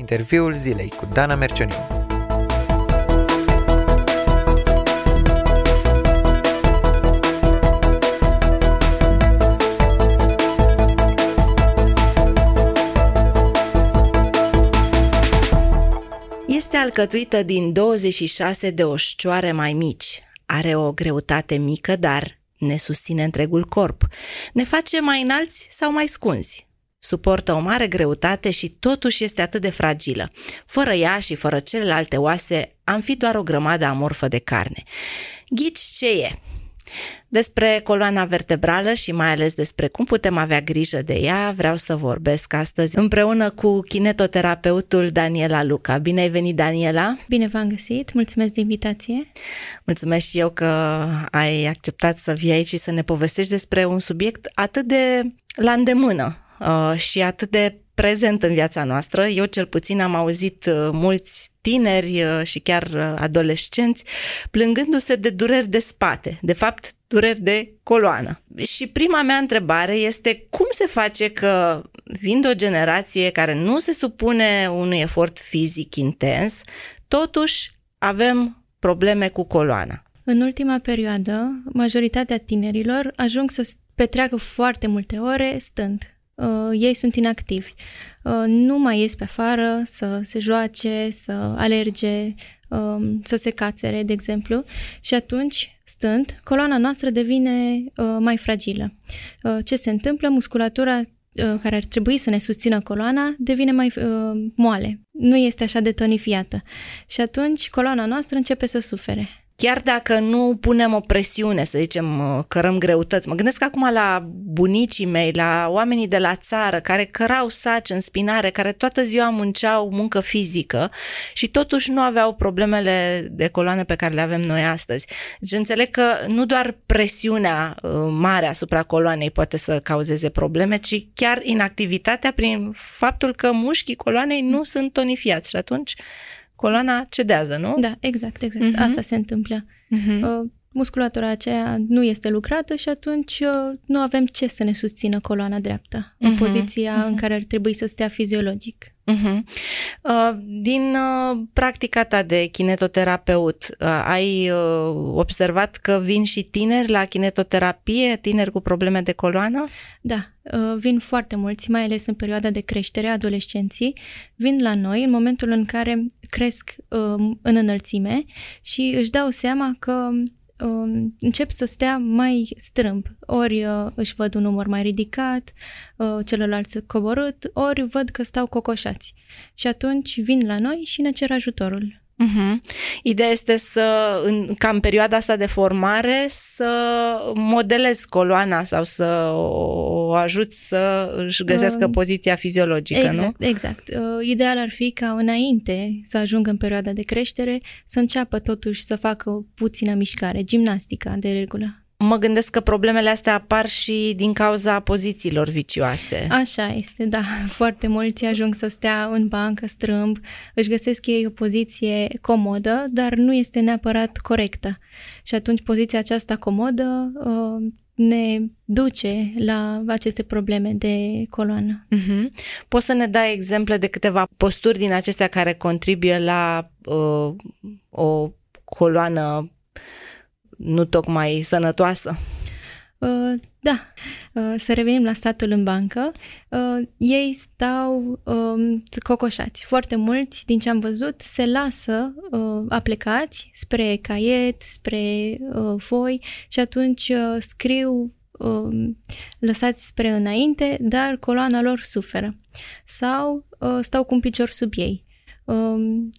interviul zilei cu Dana Mercioniu. Este alcătuită din 26 de oșcioare mai mici. Are o greutate mică, dar ne susține întregul corp. Ne face mai înalți sau mai scunzi. Suportă o mare greutate și totuși este atât de fragilă. Fără ea și fără celelalte oase, am fi doar o grămadă amorfă de carne. Ghici ce e? Despre coloana vertebrală și mai ales despre cum putem avea grijă de ea, vreau să vorbesc astăzi împreună cu kinetoterapeutul Daniela Luca. Bine ai venit, Daniela! Bine v-am găsit! Mulțumesc de invitație! Mulțumesc și eu că ai acceptat să vii aici și să ne povestești despre un subiect atât de la îndemână și atât de prezent în viața noastră. Eu cel puțin am auzit mulți tineri și chiar adolescenți plângându-se de dureri de spate, de fapt dureri de coloană. Și prima mea întrebare este cum se face că vin de o generație care nu se supune unui efort fizic intens, totuși avem probleme cu coloana. În ultima perioadă, majoritatea tinerilor ajung să petreacă foarte multe ore stând. Ei sunt inactivi, nu mai ies pe afară să se joace, să alerge, să se cațere, de exemplu, și atunci, stând, coloana noastră devine mai fragilă. Ce se întâmplă? Musculatura care ar trebui să ne susțină coloana devine mai moale, nu este așa de tonifiată și atunci coloana noastră începe să sufere. Chiar dacă nu punem o presiune, să zicem, cărăm greutăți. Mă gândesc acum la bunicii mei, la oamenii de la țară care cărau saci în spinare, care toată ziua munceau muncă fizică și totuși nu aveau problemele de coloană pe care le avem noi astăzi. Deci înțeleg că nu doar presiunea mare asupra coloanei poate să cauzeze probleme, ci chiar inactivitatea prin faptul că mușchii coloanei nu sunt tonifiați și atunci coloana cedează, nu? Da, exact. Uh-huh. Asta se întâmplă. Uh-huh. Musculatura aceea nu este lucrată și atunci nu avem ce să ne susțină coloana dreaptă, în poziția în care ar trebui să stea fiziologic. Uh-huh. Din practica ta de kinetoterapeut, ai observat că vin și tineri la kinetoterapie, tineri cu probleme de coloană? Da, vin foarte mulți, mai ales în perioada de creștere, adolescenții vin la noi în momentul în care cresc în înălțime și își dau seama că încep să stea mai strâmb. Ori își văd un număr mai ridicat, celălalt coborât, ori văd că stau cocoșați. Și atunci vin la noi și ne cer ajutorul. Uh-huh. Ideea este ca în perioada asta de formare să modelezi coloana sau să o ajuți să își găsească poziția fiziologică, exact, nu? Exact. Ideal ar fi ca înainte să ajungă în perioada de creștere să înceapă totuși să facă puțină mișcare, gimnastică de regulă. Mă gândesc că problemele astea apar și din cauza pozițiilor vicioase. Așa este, da. Foarte mulți ajung să stea în bancă strâmb, își găsesc ei o poziție comodă, dar nu este neapărat corectă. Și atunci poziția aceasta comodă ne duce la aceste probleme de coloană. Uh-huh. Poți să ne dai exemple de câteva posturi din acestea care contribuie la o coloană nu tocmai sănătoasă? Da. Să revenim la statul în bancă. Ei stau cocoșați. Foarte mulți, din ce am văzut, se lasă aplecați spre caiet, spre foi și atunci scriu lăsați spre înainte, dar coloana lor suferă. Sau stau cu un picior sub ei.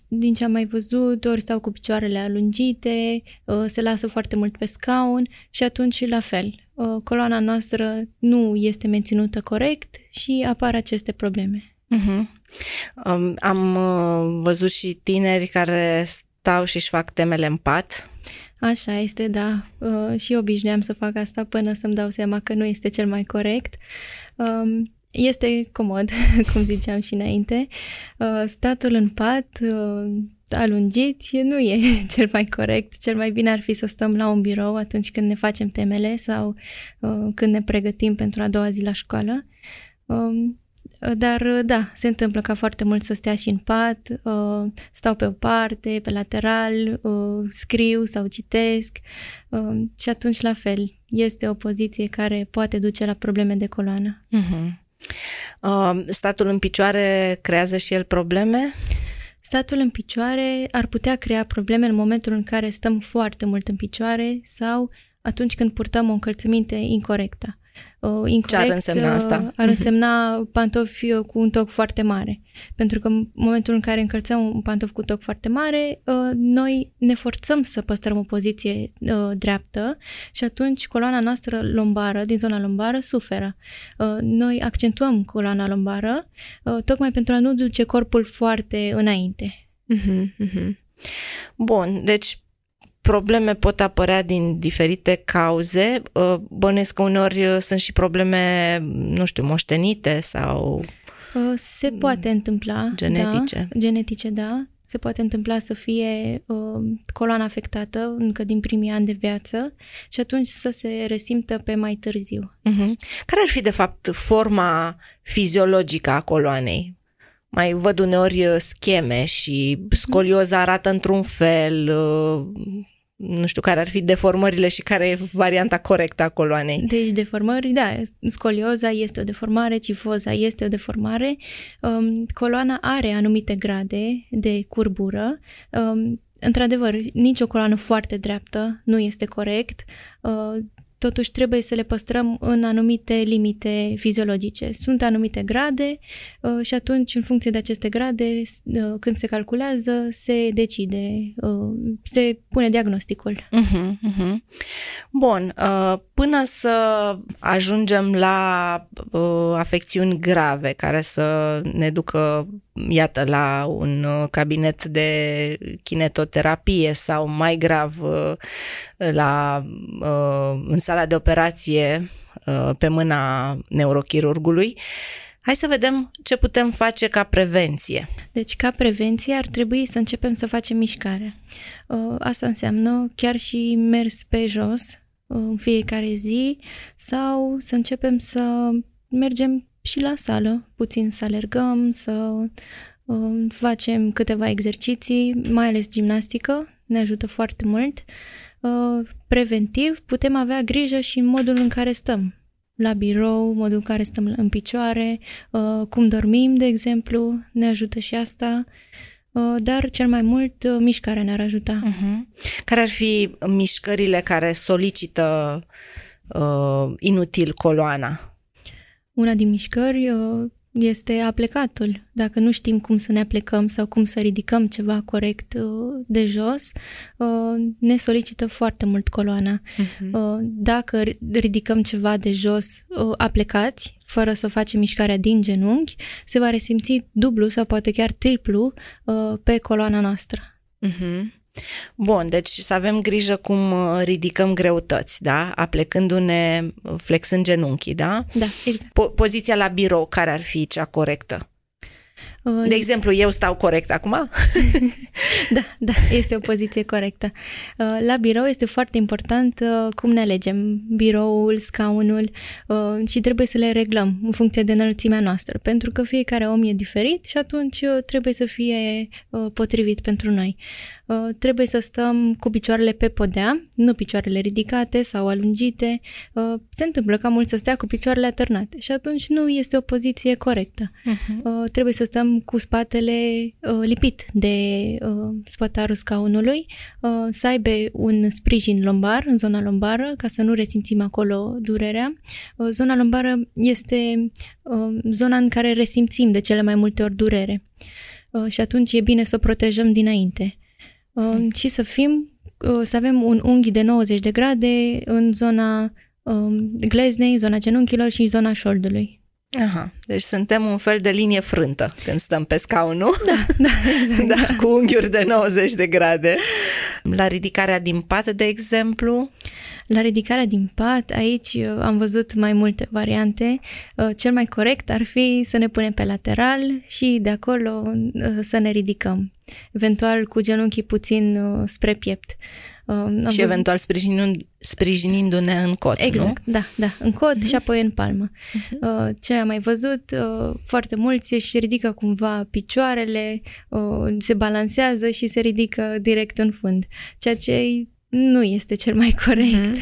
Din ce am mai văzut, ori stau cu picioarele alungite, se lasă foarte mult pe scaun și atunci la fel. Coloana noastră nu este menținută corect și apar aceste probleme. Uh-huh. Am văzut și tineri care stau și își fac temele în pat. Așa este, da. Și obișnuiam să fac asta până să-mi dau seama că nu este cel mai corect. Este comod, cum ziceam și înainte. Statul în pat, alungit, nu e cel mai corect. Cel mai bine ar fi să stăm la un birou atunci când ne facem temele sau când ne pregătim pentru a doua zi la școală. Dar da, se întâmplă ca foarte mult să stea și în pat, stau pe o parte, pe lateral, scriu sau citesc și atunci la fel. Este o poziție care poate duce la probleme de coloană. Uh-huh. Statul în picioare creează și el probleme? Statul în picioare ar putea crea probleme în momentul în care stăm foarte mult în picioare sau atunci când purtăm o încălțăminte incorectă. Ce ar însemna asta? Ar însemna pantofi cu un toc foarte mare. Pentru că în momentul în care încălțăm un pantof cu toc foarte mare, noi ne forțăm să păstrăm o poziție dreaptă și atunci coloana noastră lombară, din zona lombară, suferă. Noi accentuăm coloana lombară tocmai pentru a nu duce corpul foarte înainte. Bun, deci probleme pot apărea din diferite cauze. Bănuiesc că uneori sunt și probleme, nu știu, moștenite sau... Se poate întâmpla. Genetice. Da, genetice, da. Se poate întâmpla să fie coloana afectată încă din primii ani de viață și atunci să se resimtă pe mai târziu. Uh-huh. Care ar fi, de fapt, forma fiziologică a coloanei? Mai văd uneori scheme și scolioza arată într-un fel, nu știu care ar fi deformările și care e varianta corectă a coloanei. Deci deformări, da, scolioza este o deformare, cifoza este o deformare. Coloana are anumite grade de curbură. Într-adevăr, nici o coloană foarte dreaptă nu este corect. Totuși trebuie să le păstrăm în anumite limite fiziologice. Sunt anumite grade și atunci, în funcție de aceste grade, când se calculează, se decide, se pune diagnosticul. Uh-huh, uh-huh. Bun, până să ajungem la afecțiuni grave care să ne ducă, iată, la un cabinet de kinetoterapie sau mai grav la în sala de operație pe mâna neurochirurgului. Hai să vedem ce putem face ca prevenție. Deci, ca prevenție ar trebui să începem să facem mișcare. Asta înseamnă chiar și mers pe jos în fiecare zi sau să începem să mergem și la sală, puțin să alergăm, să facem câteva exerciții, mai ales gimnastică, ne ajută foarte mult. Preventiv putem avea grijă și în modul în care stăm la birou, modul în care stăm în picioare, cum dormim, de exemplu, ne ajută și asta, dar cel mai mult mișcarea ne-ar ajuta. Uh-huh. Care ar fi mișcările care solicită inutil coloana? Una din mișcări este aplecatul. Dacă nu știm cum să ne aplecăm sau cum să ridicăm ceva corect de jos, ne solicită foarte mult coloana. Uh-huh. Dacă ridicăm ceva de jos aplecați, fără să facem mișcarea din genunchi, se va resimți dublu sau poate chiar triplu pe coloana noastră. Uh-huh. Bun, deci să avem grijă cum ridicăm greutăți, da? Aplecându-ne, flexând genunchii, da? Da, exact. Poziția la birou, care ar fi cea corectă? De exemplu, eu stau corect acum? Da, da, este o poziție corectă. La birou este foarte important cum ne alegem biroul, scaunul și trebuie să le reglăm în funcție de înălțimea noastră, pentru că fiecare om e diferit și atunci trebuie să fie potrivit pentru noi. Trebuie să stăm cu picioarele pe podea, nu picioarele ridicate sau alungite. Se întâmplă ca mulți să stea cu picioarele atârnate și atunci nu este o poziție corectă. Uh-huh. Trebuie să stăm cu spatele lipit de spătarul scaunului, să aibă un sprijin lombar în zona lombară ca să nu resimțim acolo durerea. Zona lombară este zona în care resimțim de cele mai multe ori durere și atunci e bine să o protejăm dinainte. Și să avem un unghi de 90 de grade în zona gleznei, zona genunchilor și zona șoldului. Aha, deci suntem un fel de linie frântă când stăm pe scaun, nu? Da, da, exact, da, cu unghiuri de 90 de grade. la ridicarea din pat, de exemplu? La ridicarea din pat, aici am văzut mai multe variante. Cel mai corect ar fi să ne punem pe lateral și de acolo să ne ridicăm. Eventual cu genunchii puțin spre piept. Și eventual sprijinindu-ne în cot, exact, nu? Da, în cot și apoi în palmă. Ce am mai văzut, foarte mulți își ridică cumva picioarele, se balansează și se ridică direct în fund, ceea ce nu este cel mai corect.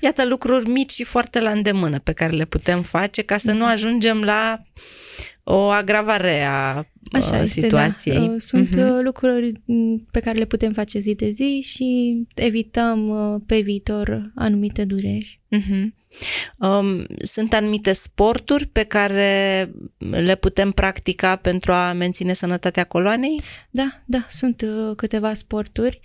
Iată lucruri mici și foarte la îndemână pe care le putem face ca să nu ajungem la o agravare a situației. Este, da. Sunt lucruri pe care le putem face zi de zi și evităm pe viitor anumite dureri. Sunt anumite sporturi pe care le putem practica pentru a menține sănătatea coloanei? Da, sunt câteva sporturi.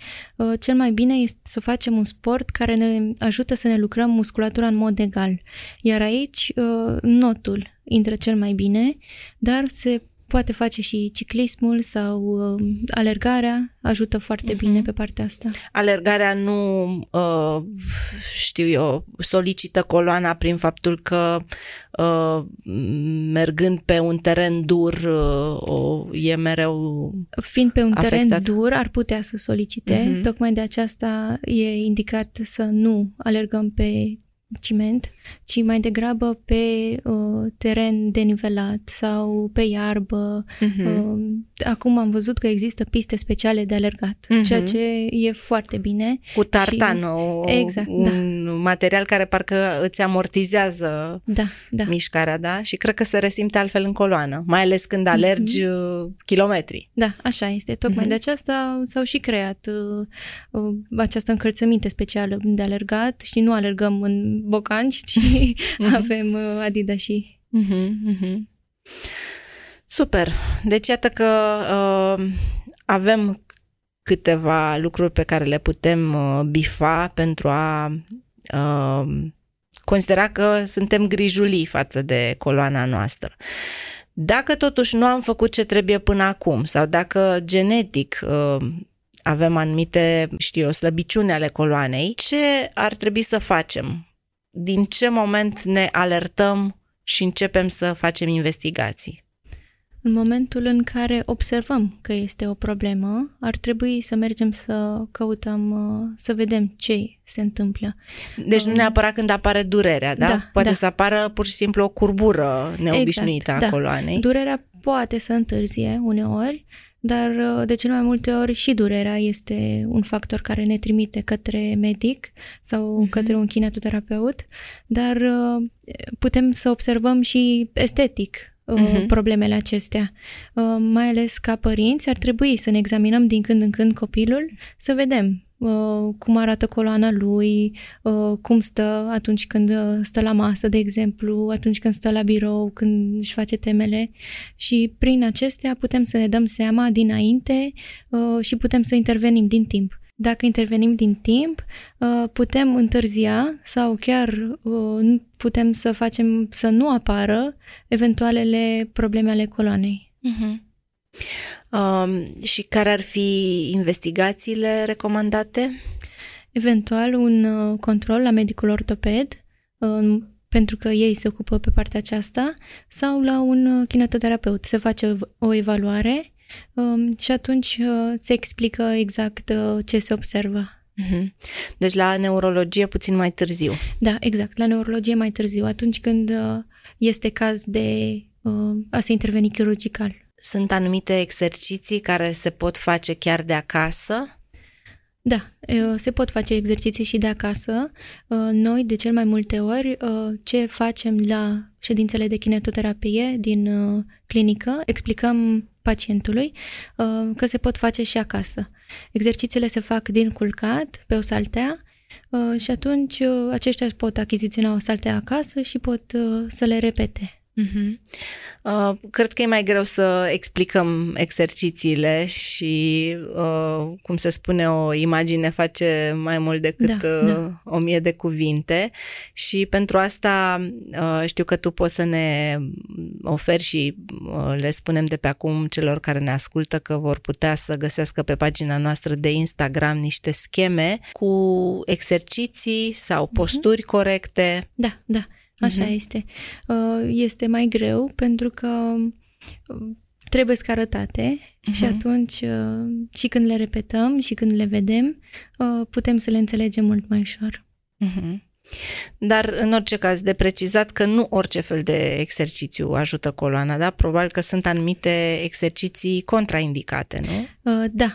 Cel mai bine este să facem un sport care ne ajută să ne lucrăm musculatura în mod egal. Iar aici notul intră cel mai bine, dar se poate face și ciclismul sau alergarea, ajută foarte bine pe partea asta. Alergarea nu, solicită coloana prin faptul că mergând pe un teren dur e mereu fiind pe un afectat. Teren dur ar putea să solicite, tocmai de aceasta e indicat să nu alergăm pe ciment, ci mai degrabă pe teren denivelat sau pe iarbă. Acum am văzut că există piste speciale de alergat, ceea ce e foarte bine. Cu tartan, un material care parcă îți amortizează mișcarea, da? Și cred că se resimte altfel în coloană, mai ales când alergi kilometri. Da, așa este. Tocmai de aceasta s-au și creat această încălțăminte specială de alergat și nu alergăm în bocanci, și avem Adidas și... Super! Deci iată că avem câteva lucruri pe care le putem bifa pentru a considera că suntem grijulii față de coloana noastră. Dacă totuși nu am făcut ce trebuie până acum sau dacă genetic... avem anumite, slăbiciuni ale coloanei, ce ar trebui să facem? Din ce moment ne alertăm și începem să facem investigații? În momentul în care observăm că este o problemă, ar trebui să mergem să căutăm, să vedem ce se întâmplă. Deci nu neapărat când apare durerea, da? Poate să apară pur și simplu o curbură neobișnuită a coloanei. Durerea poate să întârzie uneori, dar de cel mai multe ori și durerea este un factor care ne trimite către medic sau către un kinetoterapeut, dar putem să observăm și estetic problemele acestea. Mai ales ca părinți ar trebui să ne examinăm din când în când copilul, să vedem cum arată coloana lui, cum stă atunci când stă la masă, de exemplu, atunci când stă la birou, când își face temele, și prin acestea putem să ne dăm seama dinainte și putem să intervenim din timp. Dacă intervenim din timp, putem întârzia sau chiar putem să facem să nu apară eventualele probleme ale coloanei. Și care ar fi investigațiile recomandate? Eventual un control la medicul ortoped, pentru că ei se ocupă pe partea aceasta, sau la un kinetoterapeut. Se face o evaluare și atunci se explică exact ce se observă. Deci la neurologie puțin mai târziu. Da, exact, la neurologie mai târziu, atunci când este caz de a se interveni chirurgical. Sunt anumite exerciții care se pot face chiar de acasă? Da, se pot face exerciții și de acasă. Noi, de cel mai multe ori, ce facem la ședințele de kinetoterapie din clinică, explicăm pacientului că se pot face și acasă. Exercițiile se fac din culcat, pe o saltea, și atunci aceștia pot achiziționa o saltea acasă și pot să le repete. Cred că e mai greu să explicăm exercițiile și, cum se spune, o imagine face mai mult decât 1.000 de cuvinte și pentru asta știu că tu poți să ne oferi și le spunem de pe acum celor care ne ascultă că vor putea să găsească pe pagina noastră de Instagram niște scheme cu exerciții sau posturi corecte. Da. Așa este. Este mai greu pentru că trebuie să arătate și atunci și când le repetăm și când le vedem putem să le înțelegem mult mai ușor. Dar în orice caz de precizat că nu orice fel de exercițiu ajută coloana, da? Probabil că sunt anumite exerciții contraindicate, nu? Da.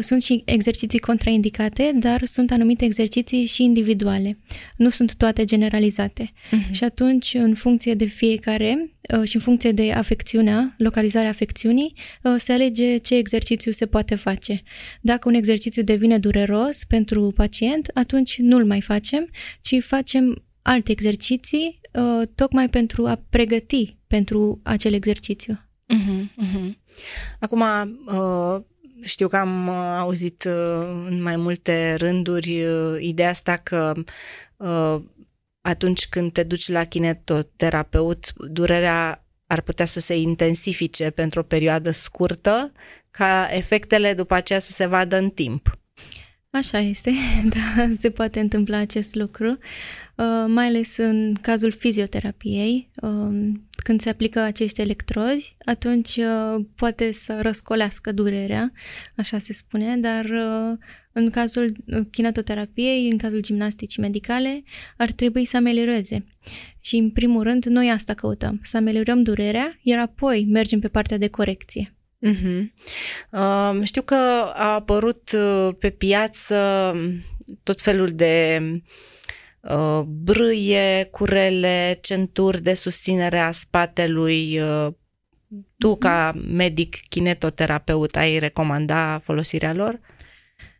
Sunt și exerciții contraindicate, dar sunt anumite exerciții și individuale. Nu sunt toate generalizate. Și atunci, în funcție de fiecare și în funcție de afecțiunea, localizarea afecțiunii, se alege ce exercițiu se poate face. Dacă un exercițiu devine dureros pentru pacient, atunci nu-l mai facem, ci facem alte exerciții tocmai pentru a pregăti pentru acel exercițiu. Acum, știu că am auzit în mai multe rânduri ideea asta că atunci când te duci la kinetoterapeut, durerea ar putea să se intensifice pentru o perioadă scurtă, ca efectele după aceea să se vadă în timp. Așa este, da, se poate întâmpla acest lucru, mai ales în cazul fizioterapiei. Când se aplică acești electrozi, atunci poate să răscolească durerea, așa se spune, dar în cazul kinetoterapiei, în cazul gimnasticii medicale, ar trebui să amelioreze. Și în primul rând, noi asta căutăm, să ameliorăm durerea, iar apoi mergem pe partea de corecție. Știu că a apărut pe piață tot felul de brâie, curele, centuri de susținere a spatelui. Tu, ca medic kinetoterapeut, ai recomanda folosirea lor?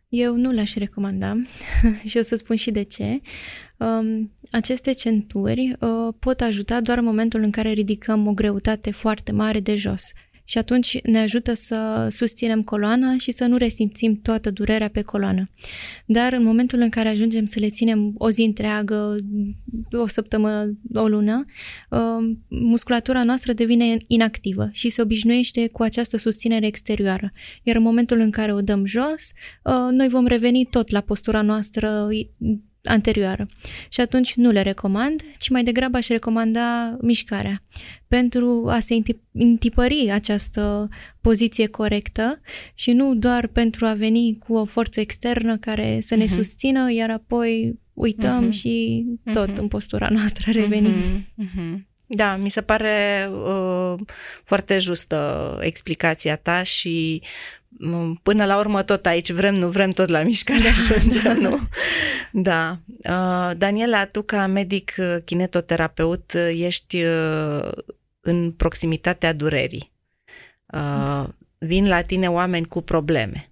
Eu nu le-aș recomanda și o să spun și de ce. Aceste centuri pot ajuta doar în momentul în care ridicăm o greutate foarte mare de jos. Și atunci ne ajută să susținem coloana și să nu resimțim toată durerea pe coloană. Dar în momentul în care ajungem să le ținem o zi întreagă, o săptămână, o lună, musculatura noastră devine inactivă și se obișnuiește cu această susținere exterioară. Iar în momentul în care o dăm jos, noi vom reveni tot la postura noastră anterioară. Și atunci nu le recomand, ci mai degrabă aș recomanda mișcarea pentru a se întipări această poziție corectă și nu doar pentru a veni cu o forță externă care să ne susțină, iar apoi uităm și tot în postura noastră revenim. Da, mi se pare foarte justă explicația ta și până la urmă tot aici vrem, nu vrem, tot la mișcare ajungem, nu? Da. Daniela, tu ca medic kinetoterapeut ești în proximitatea durerii. Vin la tine oameni cu probleme.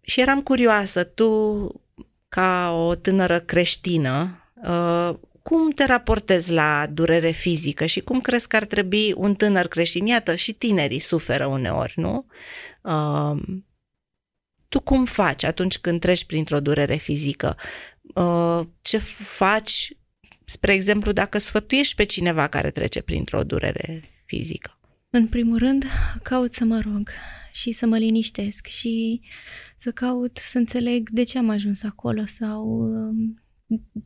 Și eram curioasă, tu ca o tânără creștină, cum te raportezi la durere fizică și cum crezi că ar trebui un tânăr creștin? Iată, și tinerii suferă uneori, nu? Tu cum faci atunci când treci printr-o durere fizică? Ce faci, spre exemplu, dacă sfătuiești pe cineva care trece printr-o durere fizică? În primul rând, caut să mă rog și să mă liniștesc și să caut să înțeleg de ce am ajuns acolo sau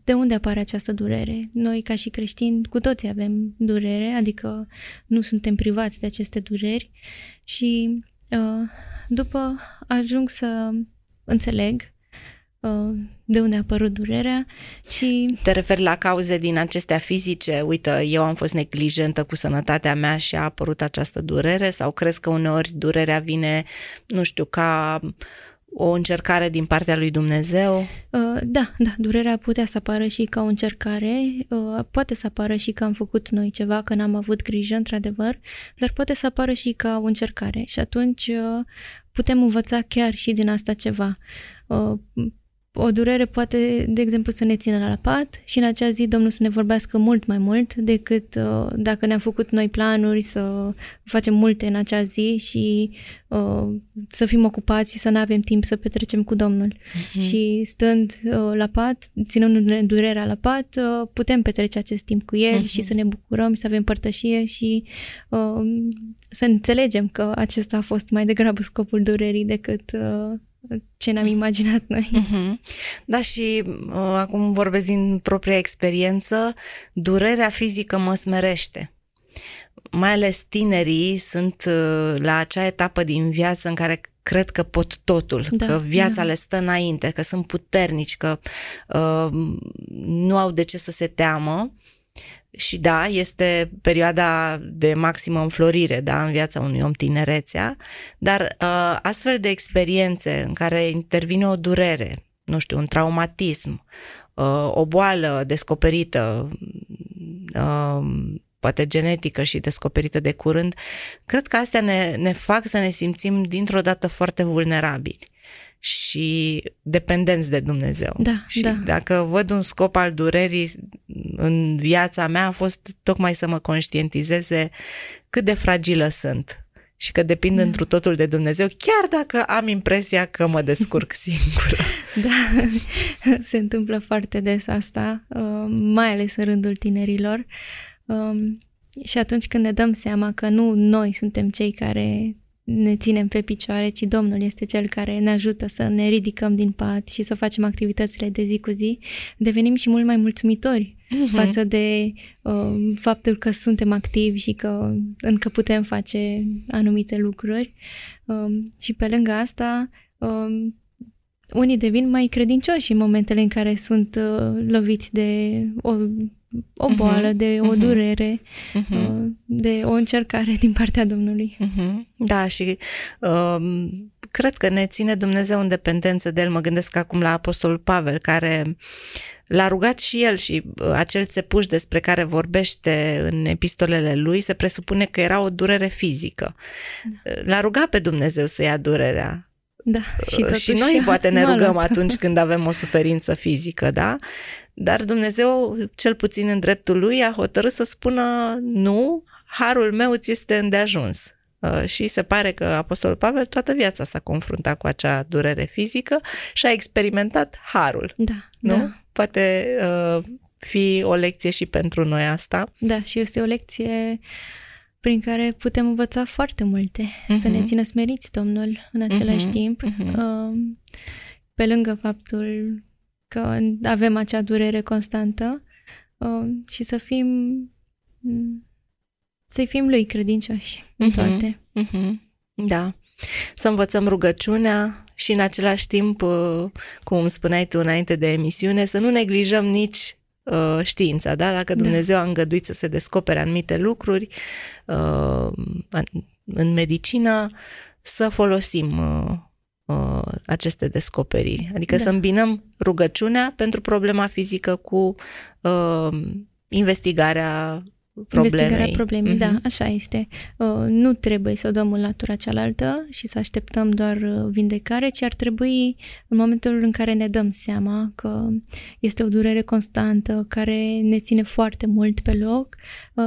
de unde apare această durere. Noi, ca și creștini, cu toții avem durere, adică nu suntem privați de aceste dureri și după ajung să înțeleg de unde a apărut durerea și... Te referi la cauze din acestea fizice? Uite, eu am fost neglijentă cu sănătatea mea și a apărut această durere? Sau crezi că uneori durerea vine, nu știu, ca o încercare din partea lui Dumnezeu? Da, durerea putea să apară și ca o încercare, poate să apară și că am făcut noi ceva, că n-am avut grijă, într-adevăr, dar poate să apară și ca o încercare și atunci putem învăța chiar și din asta ceva. O durere poate, de exemplu, să ne țină la pat și în acea zi Domnul să ne vorbească mult mai mult decât dacă ne-am făcut noi planuri să facem multe în acea zi și să fim ocupați și să nu avem timp să petrecem cu Domnul. Uh-huh. Și stând la pat, ținându-ne durerea la pat, putem petrece acest timp cu El, uh-huh, și să ne bucurăm, să avem părtășie și să înțelegem că acesta a fost mai degrabă scopul durerii decât ce ne-am imaginat noi. Uh-huh. Da, și acum vorbesc din propria experiență, durerea fizică mă smerește. Mai ales tinerii sunt la acea etapă din viață în care cred că pot totul, da, că viața le stă înainte, că sunt puternici, că nu au de ce să se teamă. Și da, este perioada de maximă înflorire, da, în viața unui om, tinerețea, dar astfel de experiențe în care intervine o durere, nu știu, un traumatism, o boală descoperită, poate genetică și descoperită de curând, cred că astea ne fac să ne simțim dintr-o dată foarte vulnerabili și dependenți de Dumnezeu. Da, și da, dacă văd un scop al durerii în viața mea, a fost tocmai să mă conștientizeze cât de fragilă sunt și că depind întru totul de Dumnezeu, chiar dacă am impresia că mă descurc singură. Da, se întâmplă foarte des asta, mai ales în rândul tinerilor. Și atunci când ne dăm seama că nu noi suntem cei care ne ținem pe picioare, ci Domnul este Cel care ne ajută să ne ridicăm din pat și să facem activitățile de zi cu zi, devenim și mult mai mulțumitori, uh-huh, față de faptul că suntem activi și că încă putem face anumite lucruri. Și pe lângă asta, unii devin mai credincioși în momentele în care sunt loviți de o boală, de o durere, de o încercare din partea Domnului. Da, și cred că ne ține Dumnezeu în dependență de El. Mă gândesc acum la Apostolul Pavel, care l-a rugat și el, și acel țepuș despre care vorbește în epistolele lui se presupune că era o durere fizică. Da. L-a rugat pe Dumnezeu să ia durerea. Da, și noi poate ne rugăm atunci când avem o suferință fizică, da? Dar Dumnezeu, cel puțin în dreptul lui, a hotărât să spună nu, harul meu ți este îndeajuns. Și se pare că Apostolul Pavel toată viața s-a confruntat cu acea durere fizică și a experimentat harul. Da, nu? Da. Poate fi o lecție și pentru noi asta. Da, și este o lecție prin care putem învăța foarte multe, să ne țină smeriți Domnul în același timp, pe lângă faptul că avem acea durere constantă, și să-i fim lui credincioși în toate. Da, să învățăm rugăciunea și în același timp, cum spuneai tu înainte de emisiune, să nu neglijăm nici știința, da? Dacă Dumnezeu a îngăduit să se descopere anumite lucruri în medicină, să folosim aceste descoperiri. Adică să îmbinăm rugăciunea pentru problema fizică cu investigarea problemei. Investigarea problemei, da, așa este. Nu trebuie să o dăm în latura cealaltă și să așteptăm doar vindecare, ci ar trebui, în momentul în care ne dăm seama că este o durere constantă care ne ține foarte mult pe loc,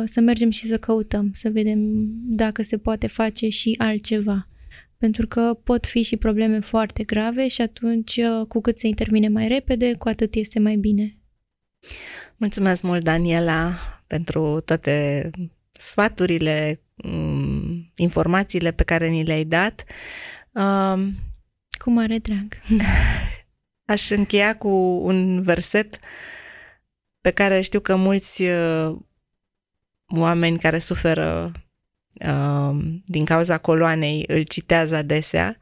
să mergem și să căutăm, să vedem dacă se poate face și altceva. Pentru că pot fi și probleme foarte grave și atunci, cu cât se intervine mai repede, cu atât este mai bine. Mulțumesc mult, Daniela, pentru toate sfaturile, informațiile pe care ni le-ai dat. Cu mare drag. Aș încheia cu un verset pe care știu că mulți oameni care suferă din cauza coloanei îl citează adesea.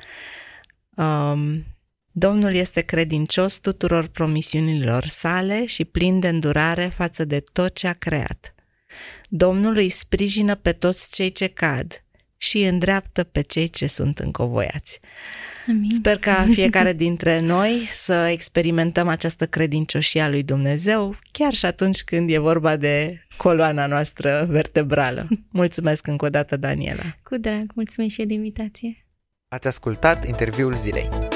Domnul este credincios tuturor promisiunilor sale și plin de îndurare față de tot ce a creat. Domnul îi sprijină pe toți cei ce cad și îi îndreaptă pe cei ce sunt încovoiați. Amin. Sper ca fiecare dintre noi să experimentăm această credincioșie a lui Dumnezeu, chiar și atunci când e vorba de coloana noastră vertebrală. Mulțumesc încă o dată, Daniela. Cu drag, mulțumesc și de invitație. Ați ascultat interviul zilei.